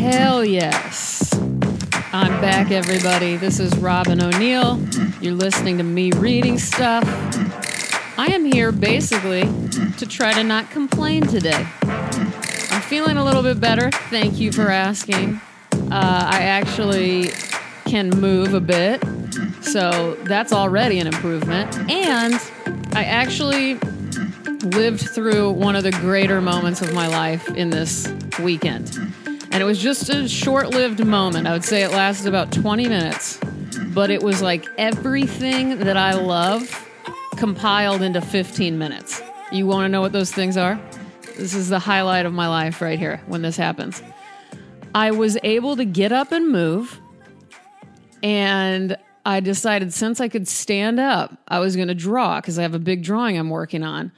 Hell yes. I'm back, everybody. This is Robin O'Neill. You're listening to me reading stuff. I am here basically to try to not complain today. I'm feeling a little bit better. Thank you for asking. I actually can move a bit, so that's already an improvement. And I actually lived through one of the greater moments of my life in this weekend. And it was just a short-lived moment. I would say it lasted about 20 minutes. But it was like everything that I love compiled into 15 minutes. You want to know what those things are? This is the highlight of my life right here when this happens. I was able to get up and move. And I decided since I could stand up, I was going to draw because I have a big drawing I'm working on.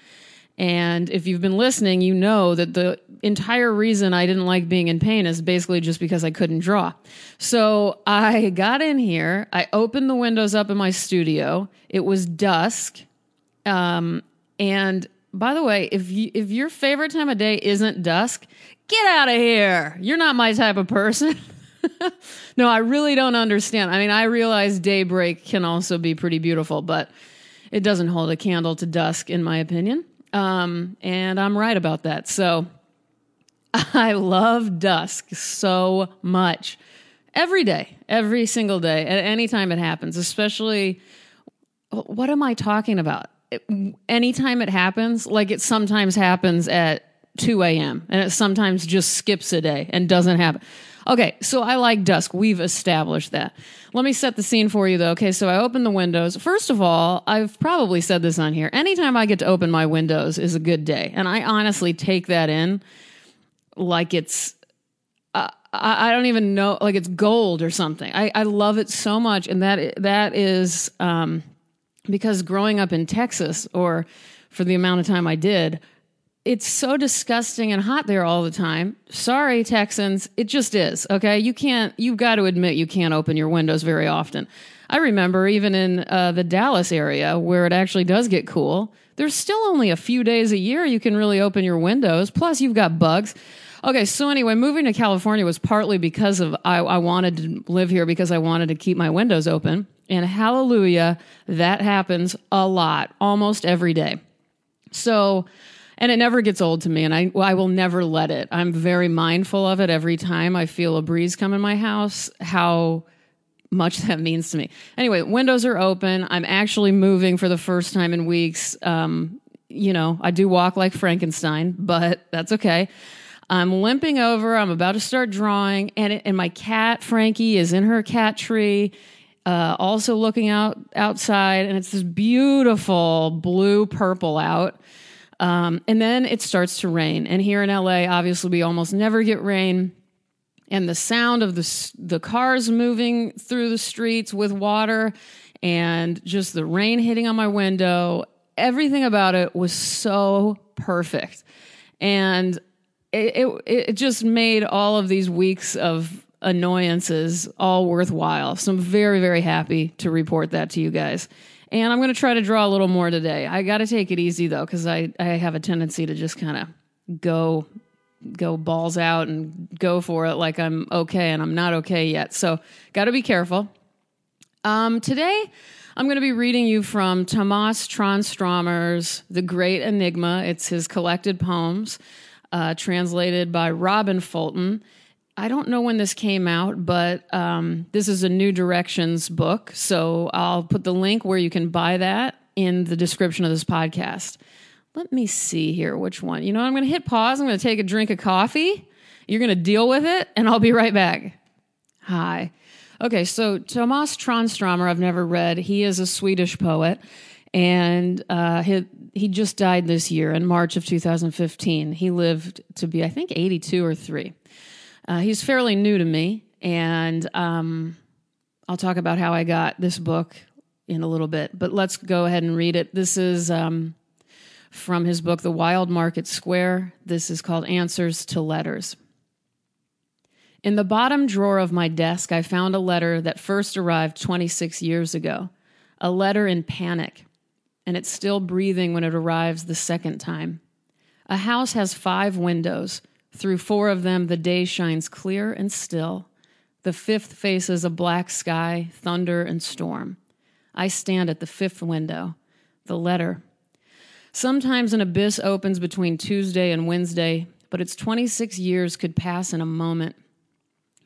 And if you've been listening, you know that the entire reason I didn't like being in pain is basically just because I couldn't draw. So I got in here. I opened the windows up in my studio. It was dusk. And by the way, if your favorite time of day isn't dusk, get out of here. You're not my type of person. No, I really don't understand. I mean, I realize daybreak can also be pretty beautiful, but it doesn't hold a candle to dusk, in my opinion. And I'm right about that. So I love dusk so much every day, every single day, at any time it happens, especially, what am I talking about? Anytime it happens, like it sometimes happens at 2 a.m. and it sometimes just skips a day and doesn't happen. Okay, so I like dusk. We've established that. Let me set the scene for you, though. Okay, so I open the windows. First of all, I've probably said this on here. Anytime I get to open my windows is a good day. And I honestly take that in like it's, I don't even know, like it's gold or something. I love it so much. And that is because growing up in Texas, or for the amount of time I did, it's so disgusting and hot there all the time. Sorry, Texans. It just is, okay? You've got to admit you can't open your windows very often. I remember even in the Dallas area where it actually does get cool, there's still only a few days a year you can really open your windows. Plus, you've got bugs. Okay, so anyway, moving to California was partly because of I wanted to live here because I wanted to keep my windows open. And hallelujah, that happens a lot, almost every day. So... and it never gets old to me, and I will never let it. I'm very mindful of it every time I feel a breeze come in my house, how much that means to me. Anyway, windows are open. I'm actually moving for the first time in weeks. You know, I do walk like Frankenstein, but that's okay. I'm limping over. I'm about to start drawing, and my cat, Frankie, is in her cat tree, also looking outside, and it's this beautiful blue-purple out. And then it starts to rain. And here in LA, obviously, we almost never get rain. And the sound of the cars moving through the streets with water and just the rain hitting on my window, everything about it was so perfect. And it just made all of these weeks of annoyances all worthwhile. So I'm very, very happy to report that to you guys. And I'm going to try to draw a little more today. I got to take it easy, though, because I have a tendency to just kind of go balls out and go for it like I'm okay, and I'm not okay yet. So got to be careful. Today, I'm going to be reading you from Tomas Tranströmer's The Great Enigma. It's his collected poems, translated by Robin Fulton. I don't know when this came out, but this is a New Directions book, so I'll put the link where you can buy that in the description of this podcast. Let me see here which one. You know, I'm going to hit pause. I'm going to take a drink of coffee. You're going to deal with it, and I'll be right back. Hi. Okay, so Tomas Tranströmer, I've never read. He is a Swedish poet, and he just died this year in March of 2015. He lived to be, I think, 82 or 3. He's fairly new to me, and I'll talk about how I got this book in a little bit, but let's go ahead and read it. This is from his book, The Wild Market Square. This is called Answers to Letters. In the bottom drawer of my desk, I found a letter that first arrived 26 years ago, a letter in panic, and it's still breathing when it arrives the second time. A house has 5 windows, Through four of them, the day shines clear and still. The fifth faces a black sky, thunder, and storm. I stand at the fifth window. The letter. Sometimes an abyss opens between Tuesday and Wednesday, but its 26 years could pass in a moment.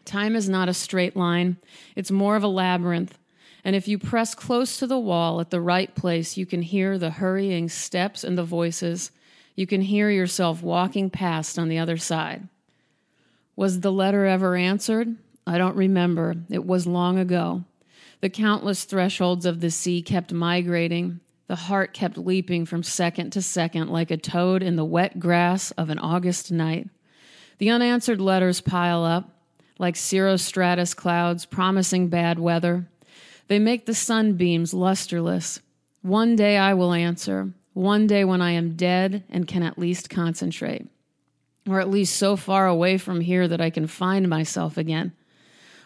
Time is not a straight line. It's more of a labyrinth. And if you press close to the wall at the right place, you can hear the hurrying steps and the voices. You can hear yourself walking past on the other side. Was the letter ever answered? I don't remember. It was long ago. The countless thresholds of the sea kept migrating. The heart kept leaping from second to second like a toad in the wet grass of an August night. The unanswered letters pile up like cirrostratus clouds promising bad weather. They make the sunbeams lusterless. One day I will answer. One day when I am dead and can at least concentrate. Or at least so far away from here that I can find myself again.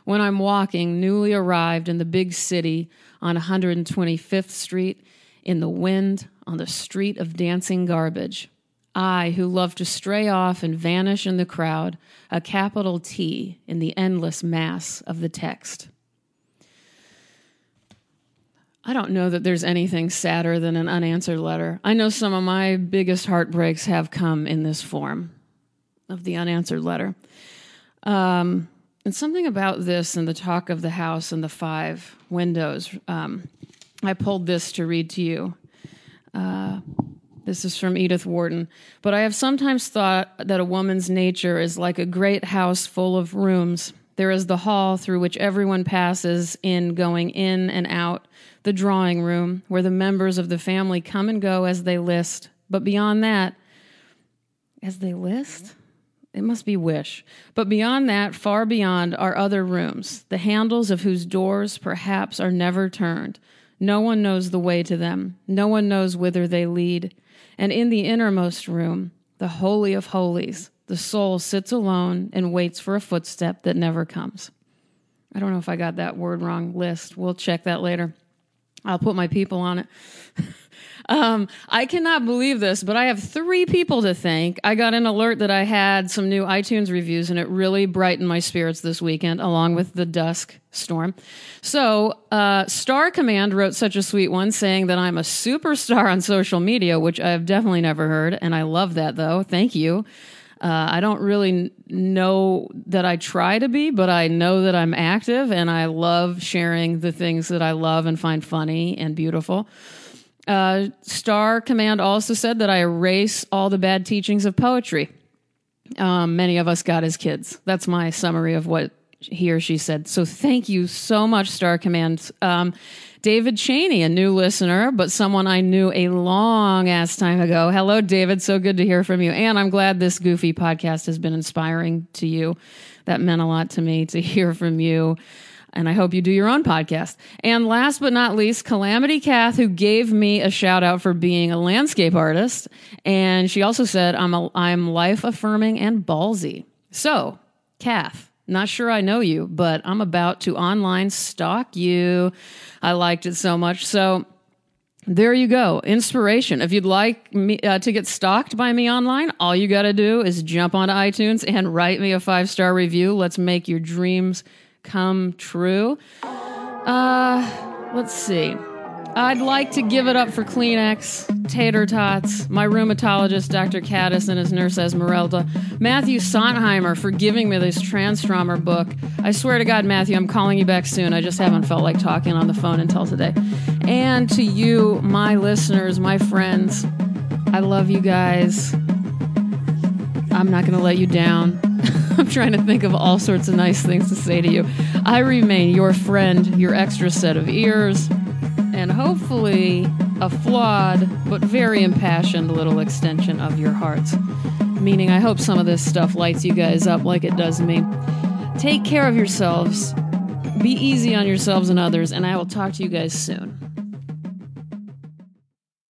When I'm walking, newly arrived in the big city on 125th Street, in the wind, on the street of dancing garbage. I, who love to stray off and vanish in the crowd, a capital T in the endless mass of the text. I don't know that there's anything sadder than an unanswered letter. I know some of my biggest heartbreaks have come in this form of the unanswered letter. And something about this and the talk of the house and the five windows... I pulled this to read to you. This is from Edith Wharton. But I have sometimes thought that a woman's nature is like a great house full of rooms. There is the hall through which everyone passes in, going in and out. The drawing room, where the members of the family come and go as they list. But beyond that, as they list? It must be wish. But beyond that, far beyond, are other rooms, the handles of whose doors perhaps are never turned. No one knows the way to them. No one knows whither they lead. And in the innermost room, the holy of holies, the soul sits alone and waits for a footstep that never comes. I don't know if I got that word wrong, list. We'll check that later. I'll put my people on it. I cannot believe this, but I have three people to thank. I got an alert that I had some new iTunes reviews, and it really brightened my spirits this weekend, along with the dusk storm. So Star Command wrote such a sweet one, saying that I'm a superstar on social media, which I have definitely never heard, and I love that, though. Thank you. I don't really know that I try to be, but I know that I'm active, and I love sharing the things that I love and find funny and beautiful. Star Command also said that I erase all the bad teachings of poetry. Many of us got as kids. That's my summary of what he or she said. So thank you so much, Star Command. David Chaney, a new listener, but someone I knew a long-ass time ago. Hello, David. So good to hear from you. And I'm glad this goofy podcast has been inspiring to you. That meant a lot to me to hear from you. And I hope you do your own podcast. And last but not least, Calamity Kath, who gave me a shout out for being a landscape artist. And she also said, I'm life-affirming and ballsy. So, Kath. Not sure I know you, but I'm about to online stalk you. I liked it so much. So there you go. Inspiration. If you'd like me to get stalked by me online, all you got to do is jump onto iTunes and write me a 5-star review. Let's make your dreams come true. Let's see. I'd like to give it up for Kleenex, Tater Tots, my rheumatologist, Dr. Caddis, and his nurse, Esmeralda, Matthew Sontheimer for giving me this Tranströmer book. I swear to God, Matthew, I'm calling you back soon. I just haven't felt like talking on the phone until today. And to you, my listeners, my friends, I love you guys. I'm not going to let you down. I'm trying to think of all sorts of nice things to say to you. I remain your friend, your extra set of ears, and hopefully a flawed but very impassioned little extension of your hearts. Meaning, I hope some of this stuff lights you guys up like it does me. Take care of yourselves. Be easy on yourselves and others, and I will talk to you guys soon.